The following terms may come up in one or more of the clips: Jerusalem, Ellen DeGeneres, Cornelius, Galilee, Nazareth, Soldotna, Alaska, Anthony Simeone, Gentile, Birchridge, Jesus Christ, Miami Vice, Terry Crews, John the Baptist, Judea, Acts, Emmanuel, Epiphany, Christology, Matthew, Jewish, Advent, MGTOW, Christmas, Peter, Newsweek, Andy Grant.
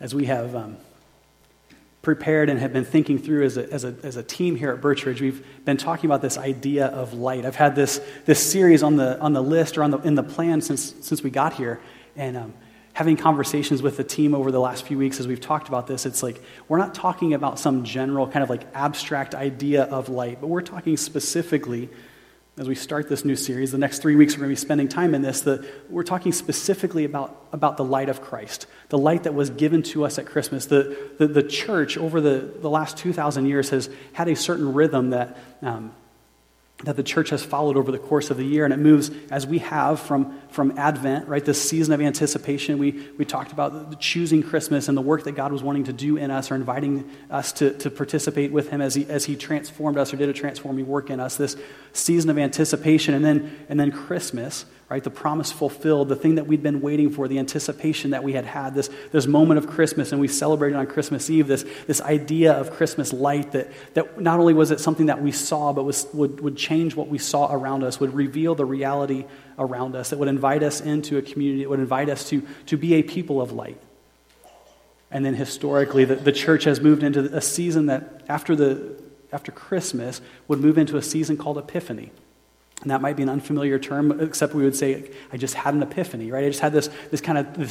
as we have prepared and have been thinking through as a team here at Birchridge, we've been talking about this idea of light. I've had this series on the list or in the plan since we got here, and having conversations with the team over the last few weeks as we've talked about this, it's like we're not talking about some general kind of like abstract idea of light, but we're talking specifically as we start this new series. The next 3 weeks we're going to be spending time in this. We're talking specifically about the light of Christ, the light that was given to us at Christmas. The church over the last 2,000 years has had a certain rhythm that the church has followed over the course of the year, and it moves as we have from Advent, right? This season of anticipation. We talked about the choosing Christmas and the work that God was wanting to do in us, or inviting us to participate with Him as He transformed us, or did a transforming work in us. This season of anticipation, and then Christmas, right? The promise fulfilled, the thing that we'd been waiting for, the anticipation that we had this moment of Christmas, and we celebrated on Christmas Eve this idea of Christmas light that not only was it something that we saw, but would change what we saw around us, would reveal the reality around us, that would invite us into a community, it would invite us to be a people of light. And then historically, the church has moved into a season that after Christmas would move into a season called Epiphany. And that might be an unfamiliar term, except we would say, I just had an epiphany, right? I just had this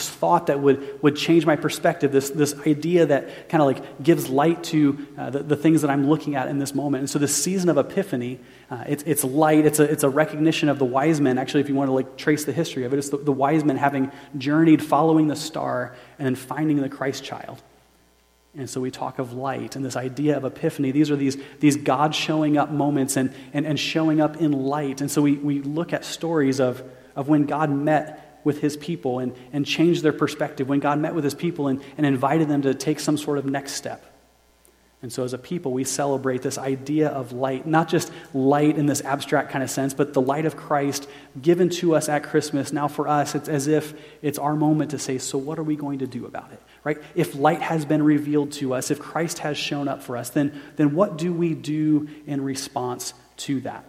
thought that would change my perspective, this idea that kind of like gives light to the things that I'm looking at in this moment. And so this season of Epiphany, it's light, it's a recognition of the wise men. Actually, if you want to like trace the history of it, it's the wise men having journeyed, following the star, and then finding the Christ child. And so we talk of light and this idea of epiphany. These are these God showing up moments and showing up in light. And so we look at stories of when God met with his people and changed their perspective, when God met with his people and invited them to take some sort of next step. And so as a people, we celebrate this idea of light, not just light in this abstract kind of sense, but the light of Christ given to us at Christmas. Now for us, it's as if it's our moment to say, so what are we going to do about it, right? If light has been revealed to us, if Christ has shown up for us, then what do we do in response to that?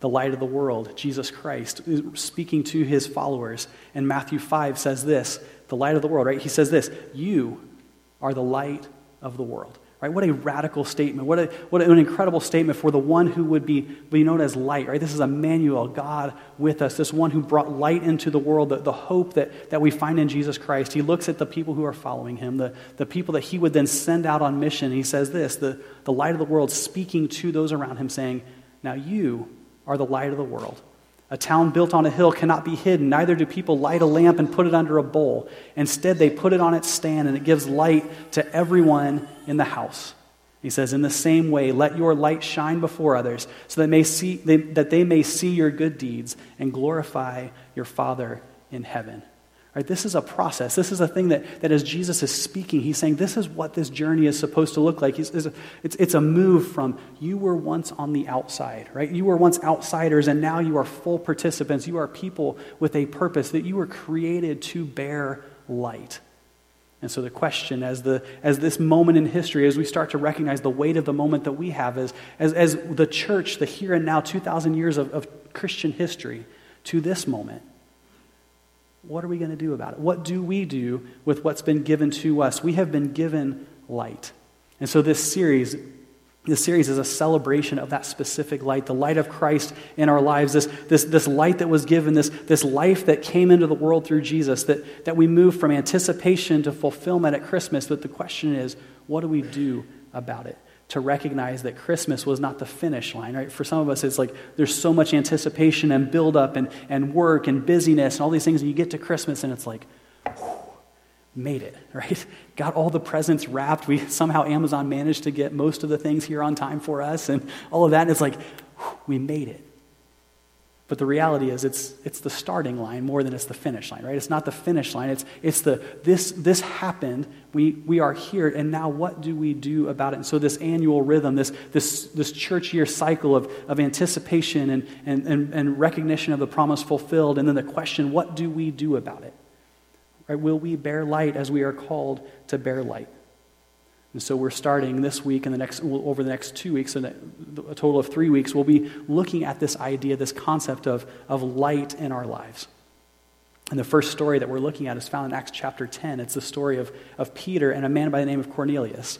The light of the world, Jesus Christ, is speaking to his followers. And Matthew 5 says this, the light of the world, right? He says this, you are the light of the world, right? What a radical statement! What an incredible statement for the one who would be known as light, right? This is Emmanuel, God with us. This one who brought light into the world, the hope that we find in Jesus Christ. He looks at the people who are following him, the people that he would then send out on mission. He says this: the light of the world, speaking to those around him, saying, "Now you are the light of the world. A town built on a hill cannot be hidden. Neither do people light a lamp and put it under a bowl. Instead, they put it on its stand, and it gives light to everyone in the house." He says, "In the same way, let your light shine before others, so that they may see your good deeds and glorify your Father in heaven." Right, this is a process. This is a thing that as Jesus is speaking, he's saying this is what this journey is supposed to look like. It's a move from you were once on the outside, right? You were once outsiders, and now you are full participants. You are people with a purpose, that you were created to bear light. And so the question, as this moment in history, as we start to recognize the weight of the moment that we have, is as the church, the here and now, 2,000 years of Christian history to this moment, what are we going to do about it? What do we do with what's been given to us? We have been given light. And so this series is a celebration of that specific light, the light of Christ in our lives, this light that was given, this life that came into the world through Jesus, that we move from anticipation to fulfillment at Christmas. But the question is, what do we do about it? To recognize that Christmas was not the finish line, right? For some of us, it's like there's so much anticipation and buildup and work and busyness and all these things, and you get to Christmas and it's like, made it, right? Got all the presents wrapped. We somehow Amazon managed to get most of the things here on time for us and all of that, and it's like, we made it. But the reality is it's the starting line more than it's the finish line, right? It's not the finish line. It's the this happened, we are here, and now what do we do about it? And so this annual rhythm, this church year cycle of anticipation and recognition of the promise fulfilled, and then the question, what do we do about it? Right? Will we bear light as we are called to bear light? And so we're starting this week and over the next 2 weeks, and a total of 3 weeks, we'll be looking at this idea, this concept of light in our lives. And the first story that we're looking at is found in Acts chapter 10. It's the story of Peter and a man by the name of Cornelius.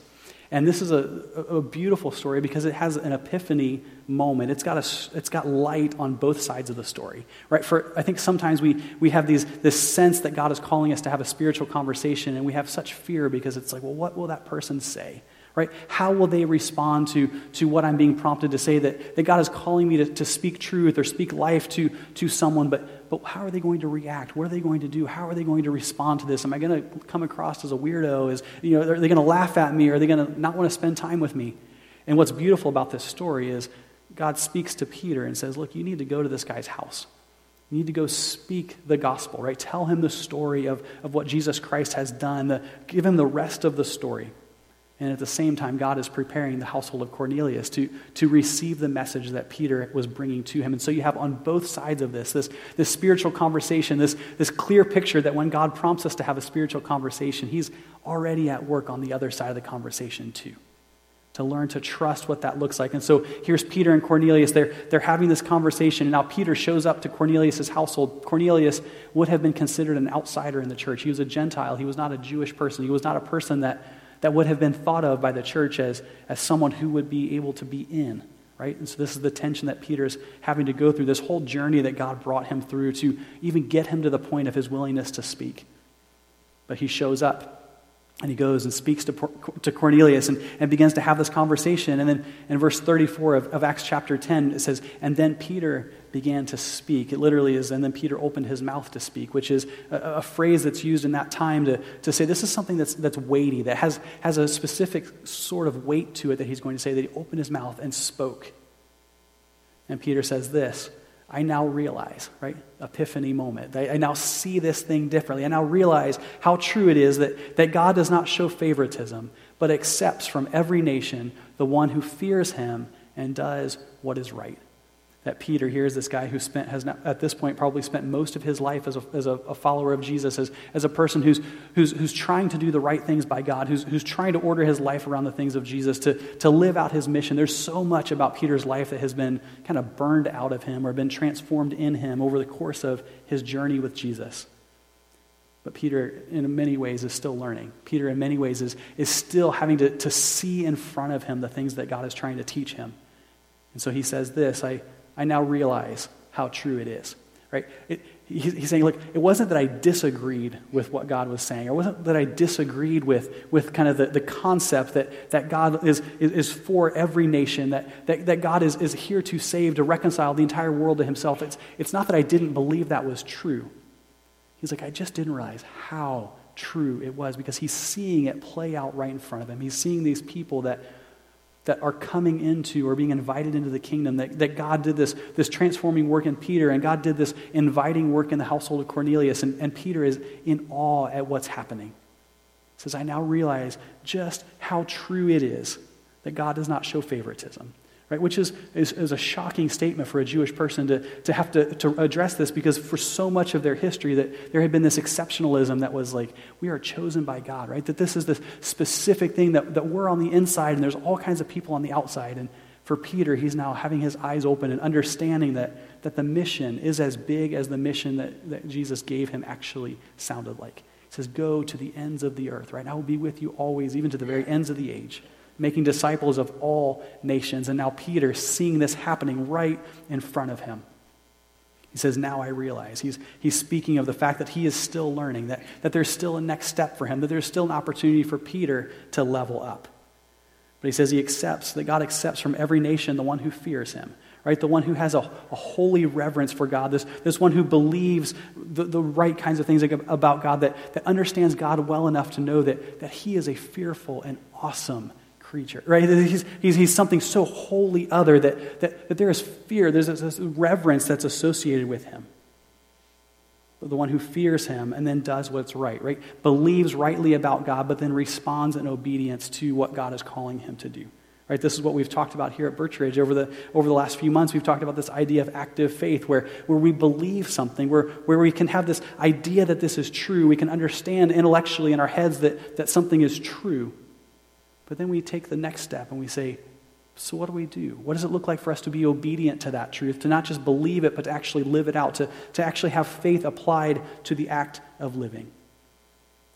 And this is a beautiful story because it has an epiphany moment. It's got light on both sides of the story, right? I think sometimes we have this sense that God is calling us to have a spiritual conversation, and we have such fear because it's like, well, what will that person say, right? How will they respond to what I'm being prompted to say, that God is calling me to speak truth or speak life to someone, but how are they going to react? What are they going to do? How are they going to respond to this? Am I going to come across as a weirdo? Are they going to laugh at me? Are they going to not want to spend time with me? And what's beautiful about this story is God speaks to Peter and says, look, you need to go to this guy's house. You need to go speak the gospel, right? Tell him the story of what Jesus Christ has done. Give him the rest of the story. And at the same time, God is preparing the household of Cornelius to receive the message that Peter was bringing to him. And so you have on both sides of this spiritual conversation, this clear picture that when God prompts us to have a spiritual conversation, he's already at work on the other side of the conversation too, to learn to trust what that looks like. And so here's Peter and Cornelius. They're having this conversation, and now Peter shows up to Cornelius' household. Cornelius would have been considered an outsider in the church. He was a Gentile. He was not a Jewish person. He was not a person that would have been thought of by the church as someone who would be able to be in, right? And so this is the tension that Peter's having to go through, this whole journey that God brought him through to even get him to the point of his willingness to speak. But he shows up, and he goes and speaks to Cornelius and begins to have this conversation. And then in verse 34 of Acts chapter 10, it says, and then Peter began to speak. It literally is, and then Peter opened his mouth to speak, which is a phrase that's used in that time to say this is something that's weighty, that has a specific sort of weight to it that he's going to say, that he opened his mouth and spoke. And Peter says this, I now realize, right? Epiphany moment. I now see this thing differently. I now realize how true it is that God does not show favoritism, but accepts from every nation the one who fears him and does what is right. That Peter here is this guy who has at this point probably spent most of his life as a follower of Jesus, as a person who's trying to do the right things by God, who's trying to order his life around the things of Jesus, to live out his mission. There's so much about Peter's life that has been kind of burned out of him or been transformed in him over the course of his journey with Jesus. But Peter, in many ways, is still learning. Peter, in many ways, is still having to see in front of him the things that God is trying to teach him. And so he says this, I now realize how true it is, right? He's saying, look, it wasn't that I disagreed with what God was saying. It wasn't that I disagreed with kind of the concept that God is for every nation, that God is here to save, to reconcile the entire world to himself. It's not that I didn't believe that was true. He's like, I just didn't realize how true it was, because he's seeing it play out right in front of him. He's seeing these people that are coming into or being invited into the kingdom, that God did this transforming work in Peter, and God did this inviting work in the household of Cornelius, and Peter is in awe at what's happening. He says, I now realize just how true it is that God does not show favoritism, right? Which is a shocking statement for a Jewish person to have to address this, because for so much of their history that there had been this exceptionalism that was like, we are chosen by God, right? That this is this specific thing that we're on the inside and there's all kinds of people on the outside. And for Peter, he's now having his eyes open and understanding that the mission is as big as the mission that Jesus gave him actually sounded like. He says, go to the ends of the earth, right? I will be with you always, even to the very ends of the age, making disciples of all nations. And now Peter, seeing this happening right in front of him, he says, now I realize. He's speaking of the fact that he is still learning, that there's still a next step for him, that there's still an opportunity for Peter to level up. But he says that God accepts from every nation the one who fears him, right? The one who has a holy reverence for God, this one who believes the right kinds of things about God, that understands God well enough to know that he is a fearful and awesome creature, right? He's something so wholly other that there is fear, there's this reverence that's associated with him. But the one who fears him and then does what's right? Believes rightly about God, but then responds in obedience to what God is calling him to do, right? This is what we've talked about here at Birchridge over the last few months. We've talked about this idea of active faith, where we believe something, where we can have this idea that this is true. We can understand intellectually in our heads that something is true. But then we take the next step and we say, So what do we do? What does it look like for us to be obedient to that truth, to not just believe it, but to actually live it out, to actually have faith applied to the act of living?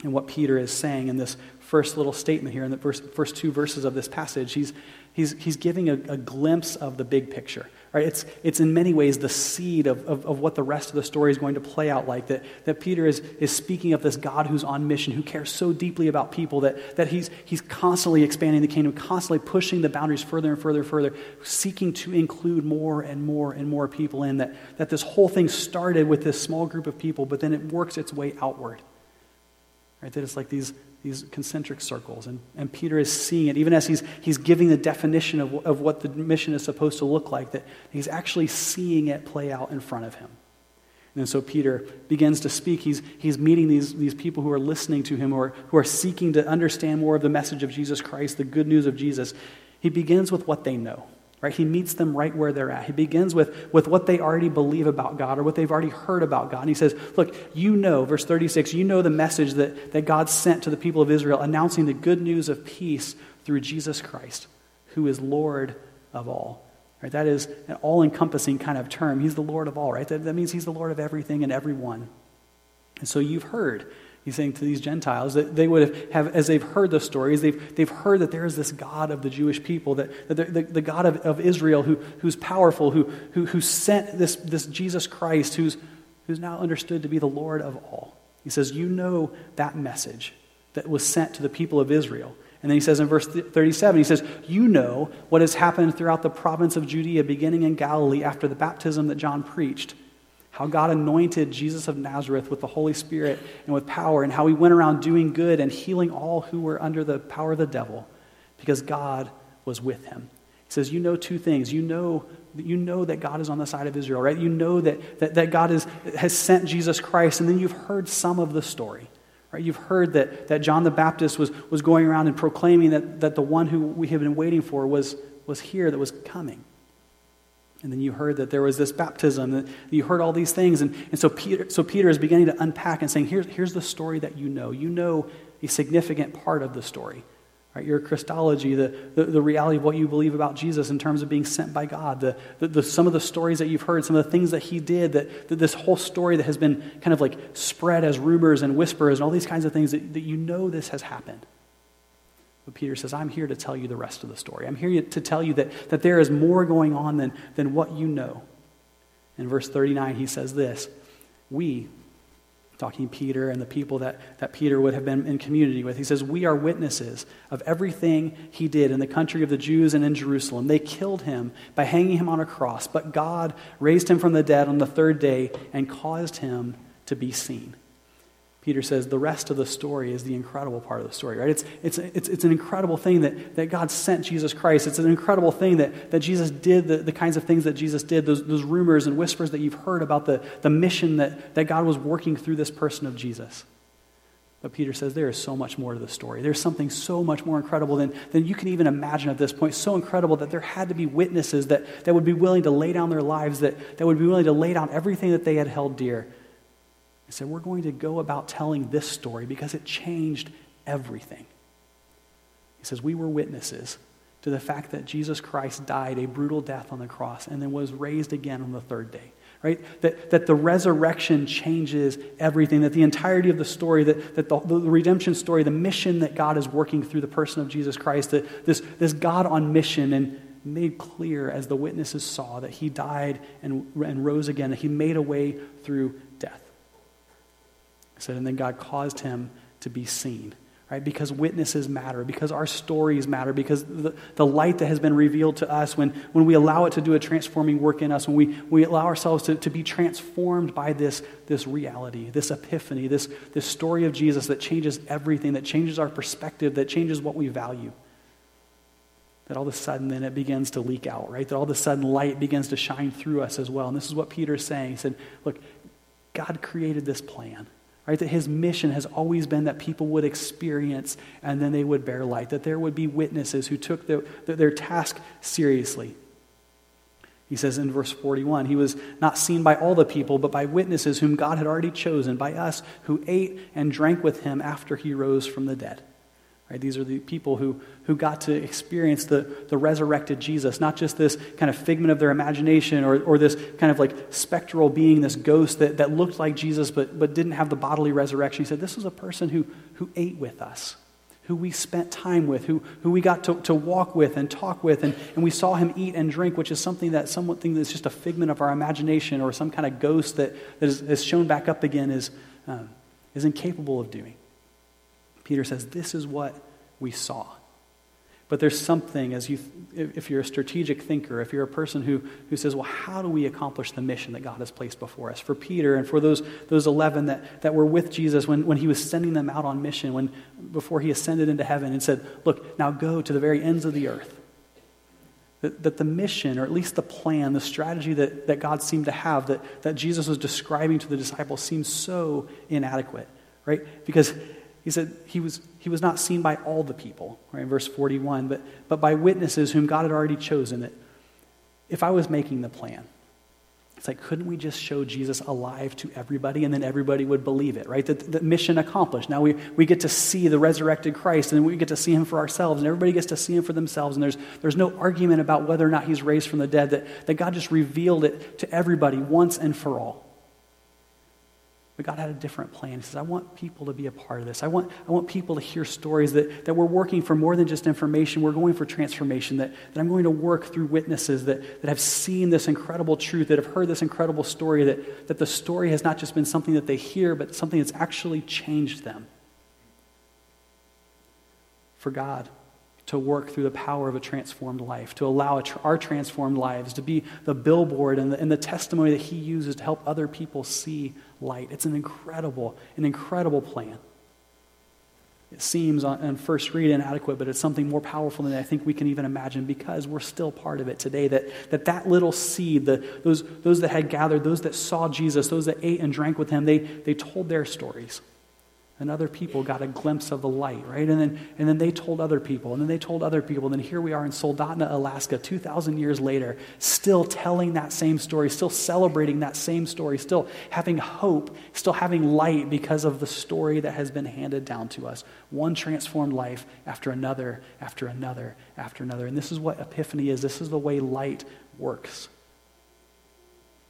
And what Peter is saying in this first little statement here, in the first two verses of this passage, he's giving a glimpse of the big picture. Right? It's in many ways the seed of what the rest of the story is going to play out like, that Peter is speaking of this God who's on mission, who cares so deeply about people that he's constantly expanding the kingdom, constantly pushing the boundaries further and further and further, seeking to include more and more and more people in, that this whole thing started with this small group of people, but then it works its way outward. Right? That it's like these concentric circles, and Peter is seeing it, even as he's giving the definition of what the mission is supposed to look like, that he's actually seeing it play out in front of him. And so Peter begins to speak. He's meeting these people who are listening to him, who are seeking to understand more of the message of Jesus Christ, the good news of Jesus. He begins with what they know. Right? He meets them right where they're at. He begins with what they already believe about God, or what they've already heard about God. And he says, look, you know, verse 36, you know the message that God sent to the people of Israel, announcing the good news of peace through Jesus Christ, who is Lord of all. Right? That is an all-encompassing kind of term. He's the Lord of all, right? That means he's the Lord of everything and everyone. And so you've heard. He's saying to these Gentiles that they would have, as they've heard the stories, they've heard that there is this God of the Jewish people, that the God of Israel who's powerful, who sent this Jesus Christ, who's now understood to be the Lord of all. He says, you know that message that was sent to the people of Israel. And then he says in verse 37, he says, you know what has happened throughout the province of Judea, beginning in Galilee after the baptism that John preached. How God anointed Jesus of Nazareth with the Holy Spirit and with power, and how he went around doing good and healing all who were under the power of the devil, because God was with him. He says, you know two things. You know that God is on the side of Israel, right? You know that God has sent Jesus Christ, and then you've heard some of the story. Right? You've heard that John the Baptist was going around and proclaiming that the one who we have been waiting for was here, that was coming. And then you heard that there was this baptism, and you heard all these things. And so Peter is beginning to unpack and saying, here's the story that you know. You know a significant part of the story. Right? Your Christology, the reality of what you believe about Jesus in terms of being sent by God, some of the stories that you've heard, some of the things that he did, that this whole story that has been kind of like spread as rumors and whispers and all these kinds of things, that you know this has happened. But Peter says, I'm here to tell you the rest of the story. I'm here to tell you that there is more going on than what you know. In verse 39, he says this, we, talking Peter and the people that Peter would have been in community with, he says, we are witnesses of everything he did in the country of the Jews and in Jerusalem. They killed him by hanging him on a cross, but God raised him from the dead on the third day and caused him to be seen. Peter says the rest of the story is the incredible part of the story, right? It's an incredible thing that God sent Jesus Christ. It's an incredible thing that Jesus did, the kinds of things that Jesus did, those rumors and whispers that you've heard about the mission that God was working through this person of Jesus. But Peter says there is so much more to the story. There's something so much more incredible than you can even imagine at this point, so incredible that there had to be witnesses that would be willing to lay down their lives, that would be willing to lay down everything that they had held dear. He said, we're going to go about telling this story because it changed everything. He says, we were witnesses to the fact that Jesus Christ died a brutal death on the cross and then was raised again on the third day, right? That the resurrection changes everything, that the entirety of the story, that the redemption story, the mission that God is working through the person of Jesus Christ, that this God on mission, and made clear as the witnesses saw that he died and rose again, that he made a way through death. Said, and then God caused him to be seen, right? Because witnesses matter, because our stories matter, because the light that has been revealed to us, when we allow it to do a transforming work in us, when we allow ourselves to be transformed by this reality, this epiphany, this story of Jesus that changes everything, that changes our perspective, that changes what we value, that all of a sudden then it begins to leak out, right? That all of a sudden light begins to shine through us as well. And this is what Peter is saying. He said, look, God created this plan. Right, that his mission has always been that people would experience and then they would bear light, that there would be witnesses who took their task seriously. He says in verse 41, he was not seen by all the people, but by witnesses whom God had already chosen, by us who ate and drank with him after he rose from the dead. Right? These are the people who got to experience the resurrected Jesus, not just this kind of figment of their imagination or this kind of like spectral being, this ghost that looked like Jesus but didn't have the bodily resurrection. He said, this was a person who ate with us, who we spent time with, who we got to walk with and talk with, and we saw him eat and drink, which is something that's just a figment of our imagination or some kind of ghost that is shown back up again is incapable of doing. Peter says, this is what we saw. But there's something, if you're a strategic thinker, if you're a person who says, well, how do we accomplish the mission that God has placed before us? For Peter and for those 11 that were with Jesus when he was sending them out on mission, before he ascended into heaven and said, look, now go to the very ends of the earth. That the mission, or at least the plan, the strategy that God seemed to have, that Jesus was describing to the disciples seemed so inadequate, right? Because he said he was not seen by all the people, right? In verse 41, but by witnesses whom God had already chosen. That if I was making the plan, it's like, couldn't we just show Jesus alive to everybody and then everybody would believe it, right? That mission accomplished. Now we get to see the resurrected Christ and we get to see him for ourselves and everybody gets to see him for themselves, and there's no argument about whether or not he's raised from the dead, that God just revealed it to everybody once and for all. But God had a different plan. He says, I want people to be a part of this. I want people to hear stories that we're working for more than just information. We're going for transformation, that I'm going to work through witnesses that have seen this incredible truth, that have heard this incredible story, that the story has not just been something that they hear, but something that's actually changed them. For God to work through the power of a transformed life, to allow our transformed lives to be the billboard and the testimony that he uses to help other people see light. It's an incredible plan. It seems on first read inadequate, but it's something more powerful than I think we can even imagine, because we're still part of it today, that little seed, those that had gathered, those that saw Jesus, those that ate and drank with him, they told their stories. And other people got a glimpse of the light, right? And then they told other people, and then they told other people. And then here we are in Soldotna, Alaska, 2,000 years later, still telling that same story, still celebrating that same story, still having hope, still having light because of the story that has been handed down to us. One transformed life after another, after another, after another. And this is what Epiphany is. This is the way light works.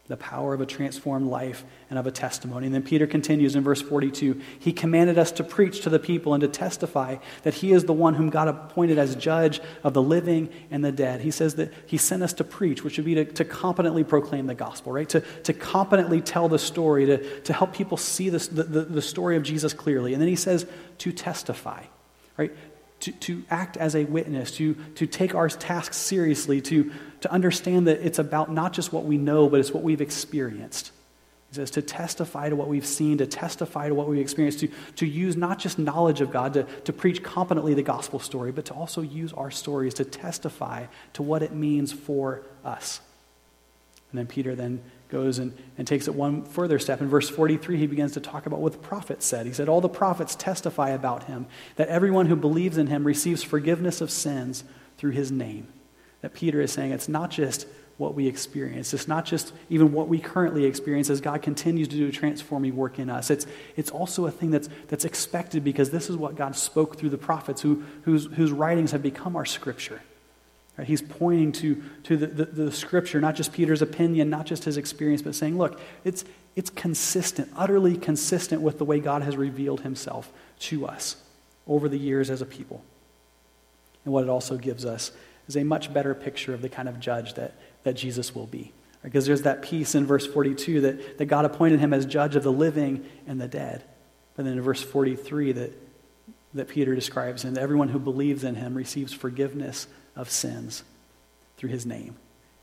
The power of a transformed life and of a testimony. And then Peter continues in verse 42, he commanded us to preach to the people and to testify that he is the one whom God appointed as judge of the living and the dead. He says that he sent us to preach, which would be to competently proclaim the gospel, right? To competently tell the story, to help people see the story of Jesus clearly. And then he says to testify, right? To act as a witness, to take our tasks seriously, to understand that it's about not just what we know, but it's what we've experienced. He says to testify to what we've seen, to testify to what we've experienced, to use not just knowledge of God, to preach competently the gospel story, but to also use our stories to testify to what it means for us. And then Peter then goes and takes it one further step. In verse 43, he begins to talk about what the prophets said. He said, all the prophets testify about him, that everyone who believes in him receives forgiveness of sins through his name. That Peter is saying it's not just what we experience. It's not just even what we currently experience as God continues to do a transforming work in us. It's also a thing that's expected, because this is what God spoke through the prophets whose writings have become our scripture. Right, he's pointing to the scripture, not just Peter's opinion, not just his experience, but saying, look, it's consistent, utterly consistent with the way God has revealed himself to us over the years as a people. And what it also gives us is a much better picture of the kind of judge that Jesus will be. Right, because there's that piece in verse 42 that God appointed him as judge of the living and the dead. But then in verse 43 that Peter describes, and everyone who believes in him receives forgiveness of sins through his name.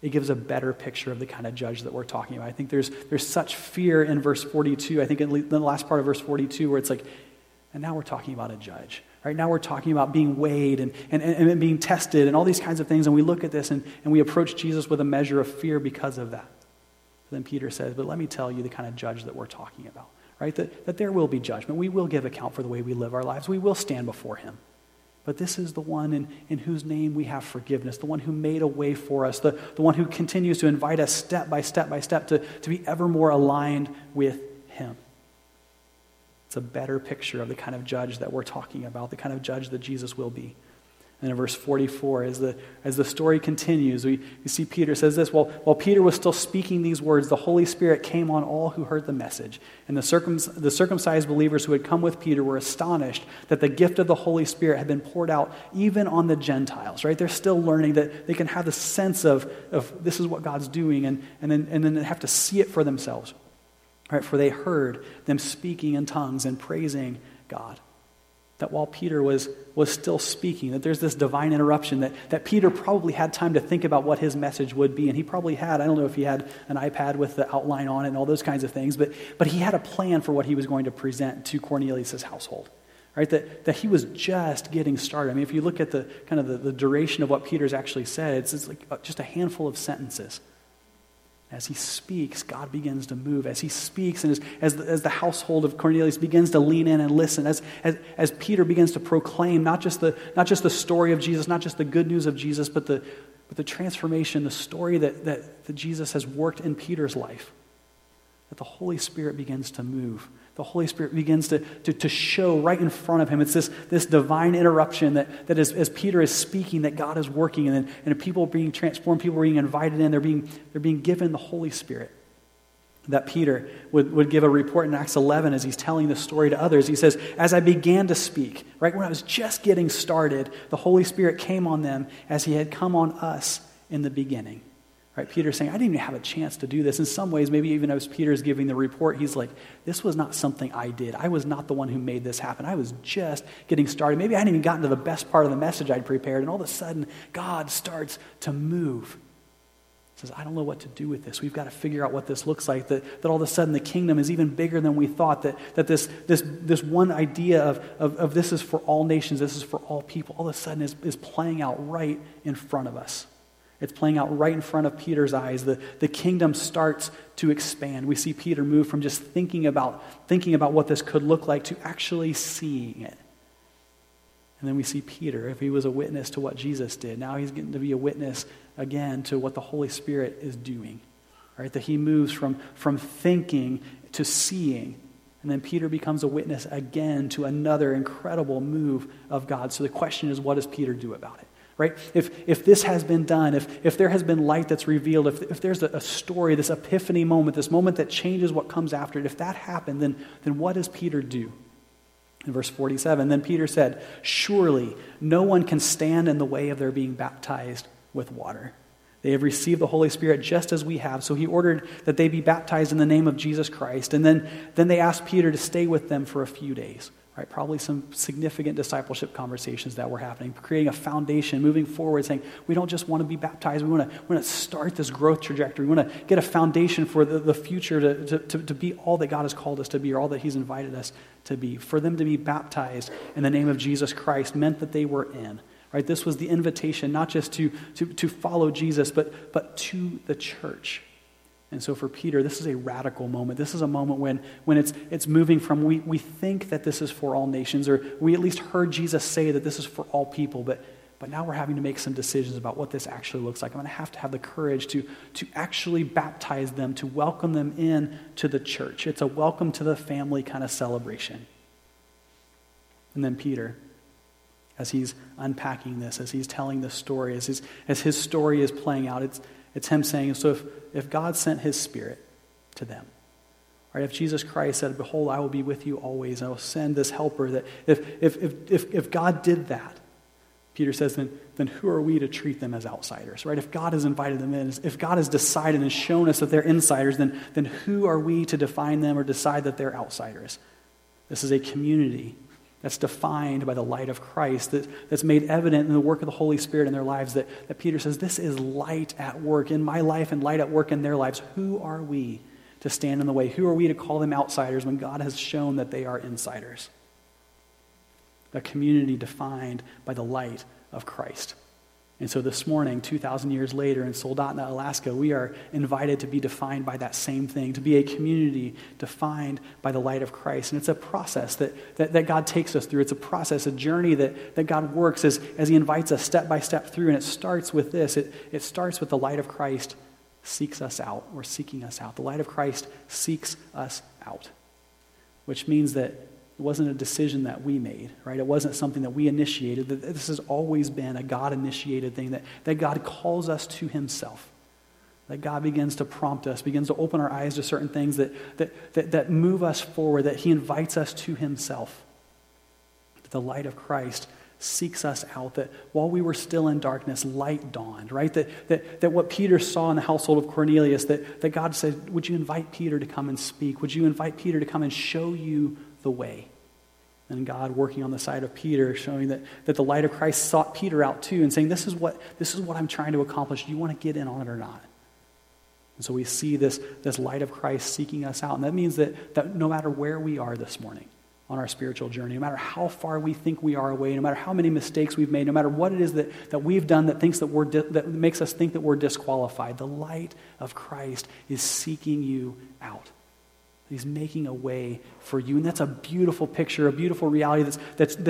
It gives a better picture of the kind of judge that we're talking about. I think there's such fear in verse 42, I think in the last part of verse 42, where it's like, and now we're talking about a judge, right? Now we're talking about being weighed and being tested and all these kinds of things, and we look at this and we approach Jesus with a measure of fear because of that. But then Peter says, but let me tell you the kind of judge that we're talking about, right? That there will be judgment. We will give account for the way we live our lives. We will stand before him. But this is the one in whose name we have forgiveness, the one who made a way for us, the one who continues to invite us step by step by step to be ever more aligned with him. It's a better picture of the kind of judge that we're talking about, the kind of judge that Jesus will be. And in verse 44, as the story continues, we see Peter says this, while Peter was still speaking these words, the Holy Spirit came on all who heard the message. And the circumcised believers who had come with Peter were astonished that the gift of the Holy Spirit had been poured out even on the Gentiles, right? They're still learning that they can have the sense of this is what God's doing, and then they have to see it for themselves, right? For they heard them speaking in tongues and praising God. That while Peter was still speaking, that there's this divine interruption, that Peter probably had time to think about what his message would be, and he probably had, I don't know if he had an iPad with the outline on it and all those kinds of things, but he had a plan for what he was going to present to Cornelius' household, right? That he was just getting started. I mean, if you look at the kind of the duration of what Peter's actually said, it's like just a handful of sentences. As he speaks, God begins to move. As he speaks, and as the household of Cornelius begins to lean in and listen, as Peter begins to proclaim not just the story of Jesus, not just the good news of Jesus, but the transformation, the story that Jesus has worked in Peter's life, that the Holy Spirit begins to move. The Holy Spirit begins to show right in front of him. It's this divine interruption that as Peter is speaking, that God is working, and people are being transformed, people are being invited in, they're being given the Holy Spirit. That Peter would give a report in Acts 11 as he's telling the story to others. He says, as I began to speak, right when I was just getting started, the Holy Spirit came on them as he had come on us in the beginning. Right, Peter's saying, I didn't even have a chance to do this. In some ways, maybe even as Peter's giving the report, he's like, this was not something I did. I was not the one who made this happen. I was just getting started. Maybe I hadn't even gotten to the best part of the message I'd prepared, and all of a sudden, God starts to move. He says, I don't know what to do with this. We've got to figure out what this looks like, that all of a sudden the kingdom is even bigger than we thought, that this one idea of this is for all nations, this is for all people, all of a sudden is playing out right in front of us. It's playing out right in front of Peter's eyes. The kingdom starts to expand. We see Peter move from just thinking about what this could look like to actually seeing it. And then we see Peter, if he was a witness to what Jesus did, now he's getting to be a witness again to what the Holy Spirit is doing. Right? That he moves from thinking to seeing. And then Peter becomes a witness again to another incredible move of God. So the question is, what does Peter do about it? Right? If this has been done, if there has been light that's revealed, if there's a story, this epiphany moment, this moment that changes what comes after it, if that happened, then what does Peter do? In verse 47, then Peter said, surely no one can stand in the way of their being baptized with water. They have received the Holy Spirit just as we have. So he ordered that they be baptized in the name of Jesus Christ. And then they asked Peter to stay with them for a few days. Right, probably some significant discipleship conversations that were happening, creating a foundation, moving forward, saying, we don't just want to be baptized, we want to start this growth trajectory, we want to get a foundation for the future to be all that God has called us to be, or all that he's invited us to be. For them to be baptized in the name of Jesus Christ meant that they were in. Right? This was the invitation, not just to follow Jesus, but to the church. And so for Peter, this is a radical moment. This is a moment when it's moving from we think that this is for all nations, or we at least heard Jesus say that this is for all people, but now we're having to make some decisions about what this actually looks like. I'm going to have the courage to actually baptize them, to welcome them in to the church. It's a welcome to the family kind of celebration. And then Peter, as he's unpacking this, as he's telling this story, as his story is playing out, it's him saying, so if God sent his Spirit to them, right? If Jesus Christ said, behold, I will be with you always, and I will send this helper, that if God did that, Peter says, then who are we to treat them as outsiders, right? If God has invited them in, if God has decided and shown us that they're insiders, then who are we to define them or decide that they're outsiders? This is a community that's defined by the light of Christ, that's made evident in the work of the Holy Spirit in their lives, that Peter says, this is light at work in my life and light at work in their lives. Who are we to stand in the way? Who are we to call them outsiders when God has shown that they are insiders? A community defined by the light of Christ. And so this morning, 2,000 years later in Soldotna, Alaska, we are invited to be defined by that same thing, to be a community defined by the light of Christ. And it's a process that God takes us through. It's a process, a journey that God works as he invites us step by step through. And it starts with this. It starts with the light of Christ seeks us out, or seeking us out. The light of Christ seeks us out, which means that It wasn't a decision that we made, right? It wasn't something that we initiated. This has always been a God-initiated thing, that God calls us to himself, that God begins to prompt us, begins to open our eyes to certain things that move us forward, that he invites us to himself. That the light of Christ seeks us out, that while we were still in darkness, light dawned, right? That what Peter saw in the household of Cornelius, that God said, would you invite Peter to come and speak? Would you invite Peter to come and show you the way? And God working on the side of Peter, showing that the light of Christ sought Peter out too and saying, this is what I'm trying to accomplish. Do you want to get in on it or not? And so we see this light of Christ seeking us out. And that means that no matter where we are this morning on our spiritual journey, no matter how far we think we are away, no matter how many mistakes we've made, no matter what it is that we've done that makes us think that we're disqualified, the light of Christ is seeking you out. He's making a way for you. And that's a beautiful picture, a beautiful reality that's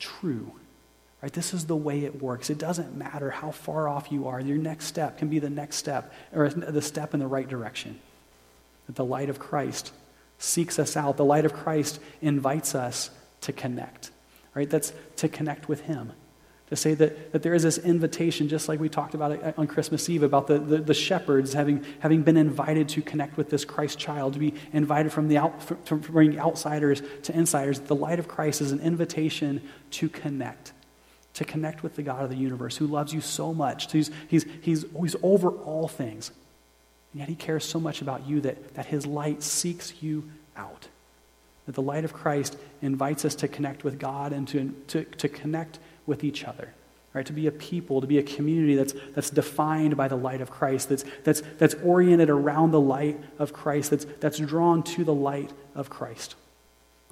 true. Right? This is the way it works. It doesn't matter how far off you are. Your next step can be the next step, or the step in the right direction. That the light of Christ seeks us out. The light of Christ invites us to connect. Right? That's to connect with him. To say that there is this invitation, just like we talked about it on Christmas Eve, about the shepherds having been invited to connect with this Christ child, to be invited from bring outsiders to insiders. The light of Christ is an invitation to connect with the God of the universe who loves you so much. He's over all things, and yet he cares so much about you that his light seeks you out. That the light of Christ invites us to connect with God and to connect with each other, right? To be a people, to be a community that's defined by the light of Christ, that's oriented around the light of Christ, that's drawn to the light of Christ.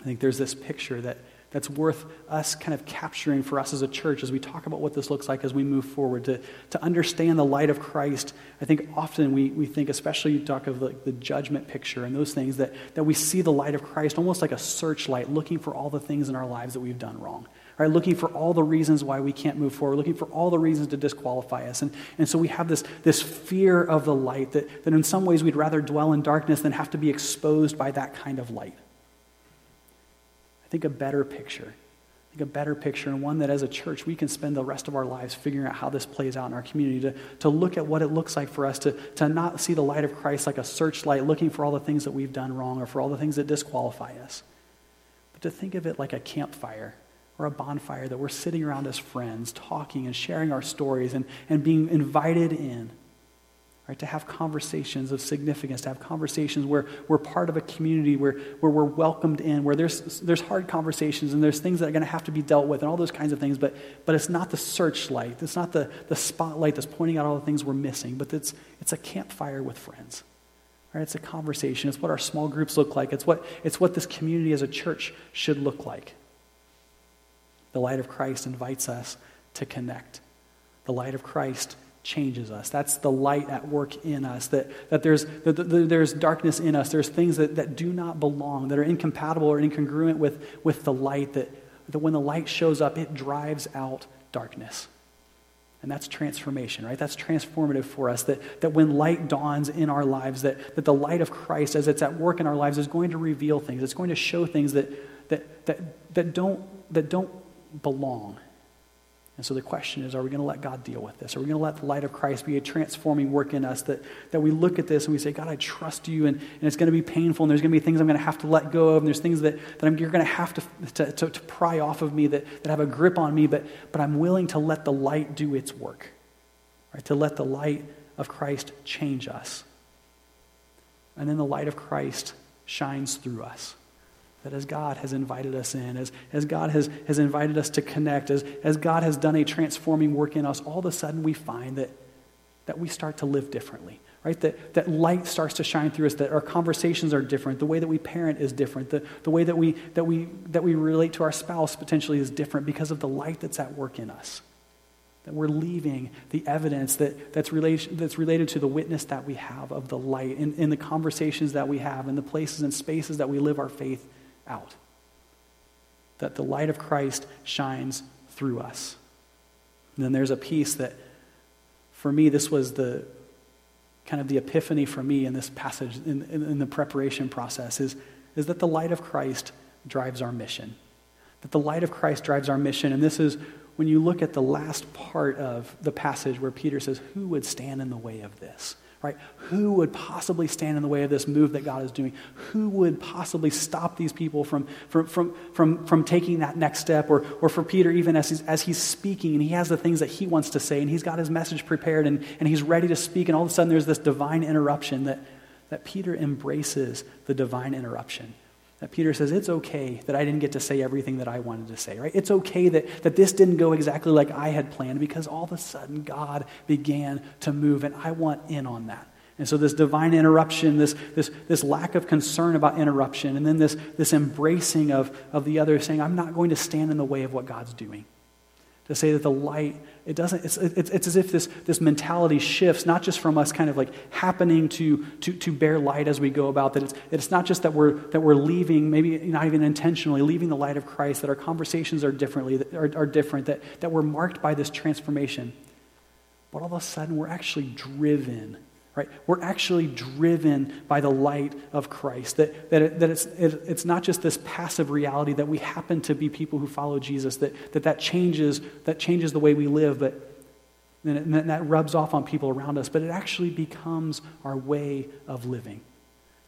I think there's this picture that's worth us kind of capturing for us as a church as we talk about what this looks like as we move forward. To understand the light of Christ, I think often we think, especially you talk of the judgment picture and those things, that we see the light of Christ almost like a searchlight looking for all the things in our lives that we've done wrong. Right, looking for all the reasons why we can't move forward, looking for all the reasons to disqualify us. And so we have this fear of the light that in some ways we'd rather dwell in darkness than have to be exposed by that kind of light. I think a better picture, and one that as a church we can spend the rest of our lives figuring out how this plays out in our community, to look at what it looks like for us to not see the light of Christ like a searchlight looking for all the things that we've done wrong or for all the things that disqualify us, but to think of it like a campfire or a bonfire that we're sitting around as friends talking and sharing our stories and being invited in, right, to have conversations of significance, to have conversations where we're part of a community, where we're welcomed in, where there's hard conversations and there's things that are going to have to be dealt with and all those kinds of things, but it's not the searchlight, it's not the spotlight that's pointing out all the things we're missing, but it's a campfire with friends. Right? It's a conversation. It's what our small groups look like. It's what this community as a church should look like. The light of Christ invites us to connect. The light of Christ changes us. That's the light at work in us, there's darkness in us. There's things that do not belong, that are incompatible or incongruent with the light, that when the light shows up, it drives out darkness. And that's transformation, right? That's transformative for us, that when light dawns in our lives, that the light of Christ, as it's at work in our lives, is going to reveal things. It's going to show things that don't belong. And so the question is, are we going to let God deal with this? Are we going to let the light of Christ be a transforming work in us, that we look at this and we say, God, I trust you, and it's going to be painful, and there's going to be things I'm going to have to let go of, and there's things that you're going to have to pry off of me, that have a grip on me, but I'm willing to let the light do its work, right? To let the light of Christ change us. And then the light of Christ shines through us. That as God has invited us in, as God has invited us to connect, as God has done a transforming work in us, all of a sudden we find that we start to live differently, right? That light starts to shine through us, that our conversations are different, the way that we parent is different, the way that we relate to our spouse potentially is different because of the light that's at work in us. That we're leaving the evidence that's related to the witness that we have of the light in the conversations that we have, in the places and spaces that we live our faith out. That the light of Christ shines through us. And then there's a piece that, for me, this was the kind of the epiphany for me in this passage, in the preparation process, is that the light of Christ drives our mission. That the light of Christ drives our mission. And this is when you look at the last part of the passage where Peter says, who would stand in the way of this? Right? Who would possibly stand in the way of this move that God is doing? Who would possibly stop these people from taking that next step? Or for Peter, even as he's speaking, and he has the things that he wants to say, and he's got his message prepared, and he's ready to speak, and all of a sudden there's this divine interruption that Peter embraces the divine interruption. That Peter says, it's okay that I didn't get to say everything that I wanted to say, right? It's okay that this didn't go exactly like I had planned, because all of a sudden God began to move, and I want in on that. And so this divine interruption, this lack of concern about interruption, and then this embracing of the other, saying, I'm not going to stand in the way of what God's doing. To say that the light, it's as if this mentality shifts, not just from us kind of like happening to bear light as we go about, that it's not just that we're leaving, maybe not even intentionally, leaving the light of Christ, that our conversations are different, that we're marked by this transformation. But all of a sudden we're actually driven, right? We're actually driven by the light of Christ. That it's not just this passive reality that we happen to be people who follow Jesus. That changes the way we live, but and that rubs off on people around us. But it actually becomes our way of living.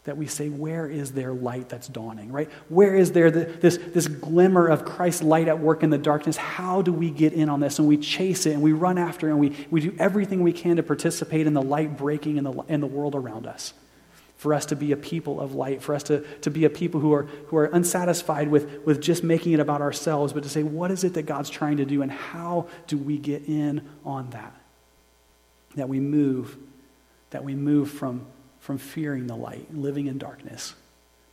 That we say, where is there light that's dawning, right? Where is there this glimmer of Christ's light at work in the darkness? How do we get in on this? And we chase it, and we run after it, and we do everything we can to participate in the light breaking in the world around us. For us to be a people of light, for us to be a people who are unsatisfied with just making it about ourselves, but to say, what is it that God's trying to do, and how do we get in on that? That we move from fearing the light, living in darkness,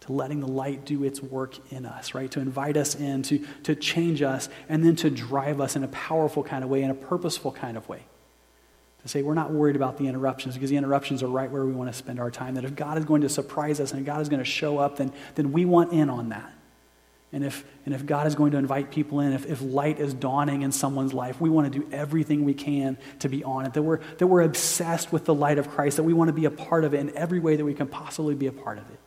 to letting the light do its work in us, right? To invite us in, to change us, and then to drive us in a powerful kind of way, in a purposeful kind of way. To say we're not worried about the interruptions, because the interruptions are right where we want to spend our time. That if God is going to surprise us and if God is going to show up, then we want in on that. And if God is going to invite people in, if light is dawning in someone's life, we want to do everything we can to be on it. That we're obsessed with the light of Christ, that we want to be a part of it in every way that we can possibly be a part of it.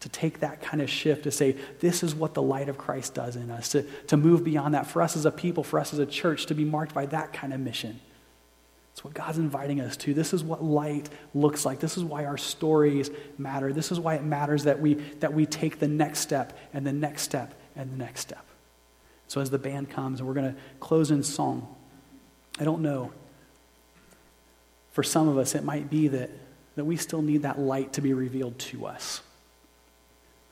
To take that kind of shift, to say, this is what the light of Christ does in us, to move beyond that. For us as a people, for us as a church, to be marked by that kind of mission. It's what God's inviting us to. This is what light looks like. This is why our stories matter. This is why it matters that we take the next step and the next step and the next step. So as the band comes, and we're going to close in song. I don't know. For some of us, it might be that we still need that light to be revealed to us.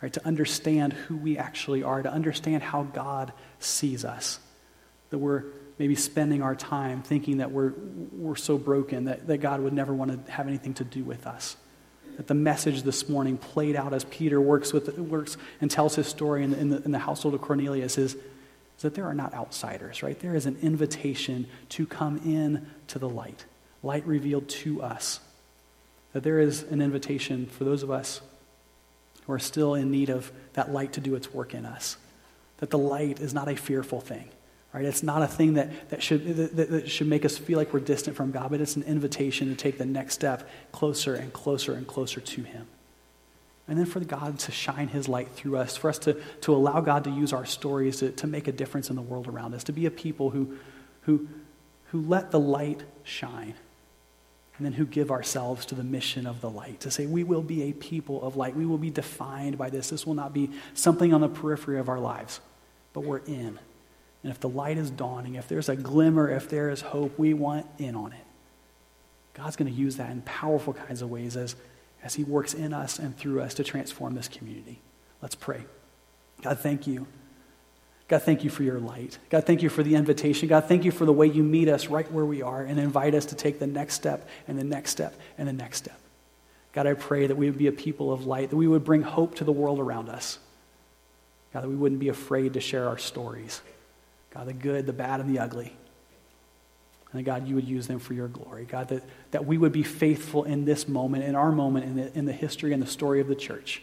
Right? To understand who we actually are, to understand how God sees us. That we're maybe spending our time thinking that we're so broken that God would never want to have anything to do with us. That the message this morning played out as Peter works and tells his story in the household of Cornelius is that there are not outsiders, right? There is an invitation to come in to the light revealed to us. That there is an invitation for those of us who are still in need of that light to do its work in us. That the light is not a fearful thing. Right? It's not a thing that should make us feel like we're distant from God, but it's an invitation to take the next step closer and closer and closer to him. And then for God to shine his light through us, for us to allow God to use our stories to make a difference in the world around us, to be a people who let the light shine, and then who give ourselves to the mission of the light, to say we will be a people of light. We will be defined by this. This will not be something on the periphery of our lives, but we're in. And if the light is dawning, if there's a glimmer, if there is hope, we want in on it. God's going to use that in powerful kinds of ways as he works in us and through us to transform this community. Let's pray. God, thank you. God, thank you for your light. God, thank you for the invitation. God, thank you for the way you meet us right where we are and invite us to take the next step and the next step and the next step. God, I pray that we would be a people of light, that we would bring hope to the world around us. God, that we wouldn't be afraid to share our stories. God, the good, the bad, and the ugly. And that, God, you would use them for your glory. God, that we would be faithful in this moment, in our moment, in the history and the story of the church.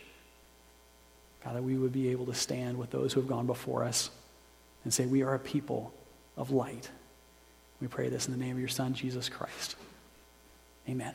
God, that we would be able to stand with those who have gone before us and say, we are a people of light. We pray this in the name of your Son, Jesus Christ. Amen.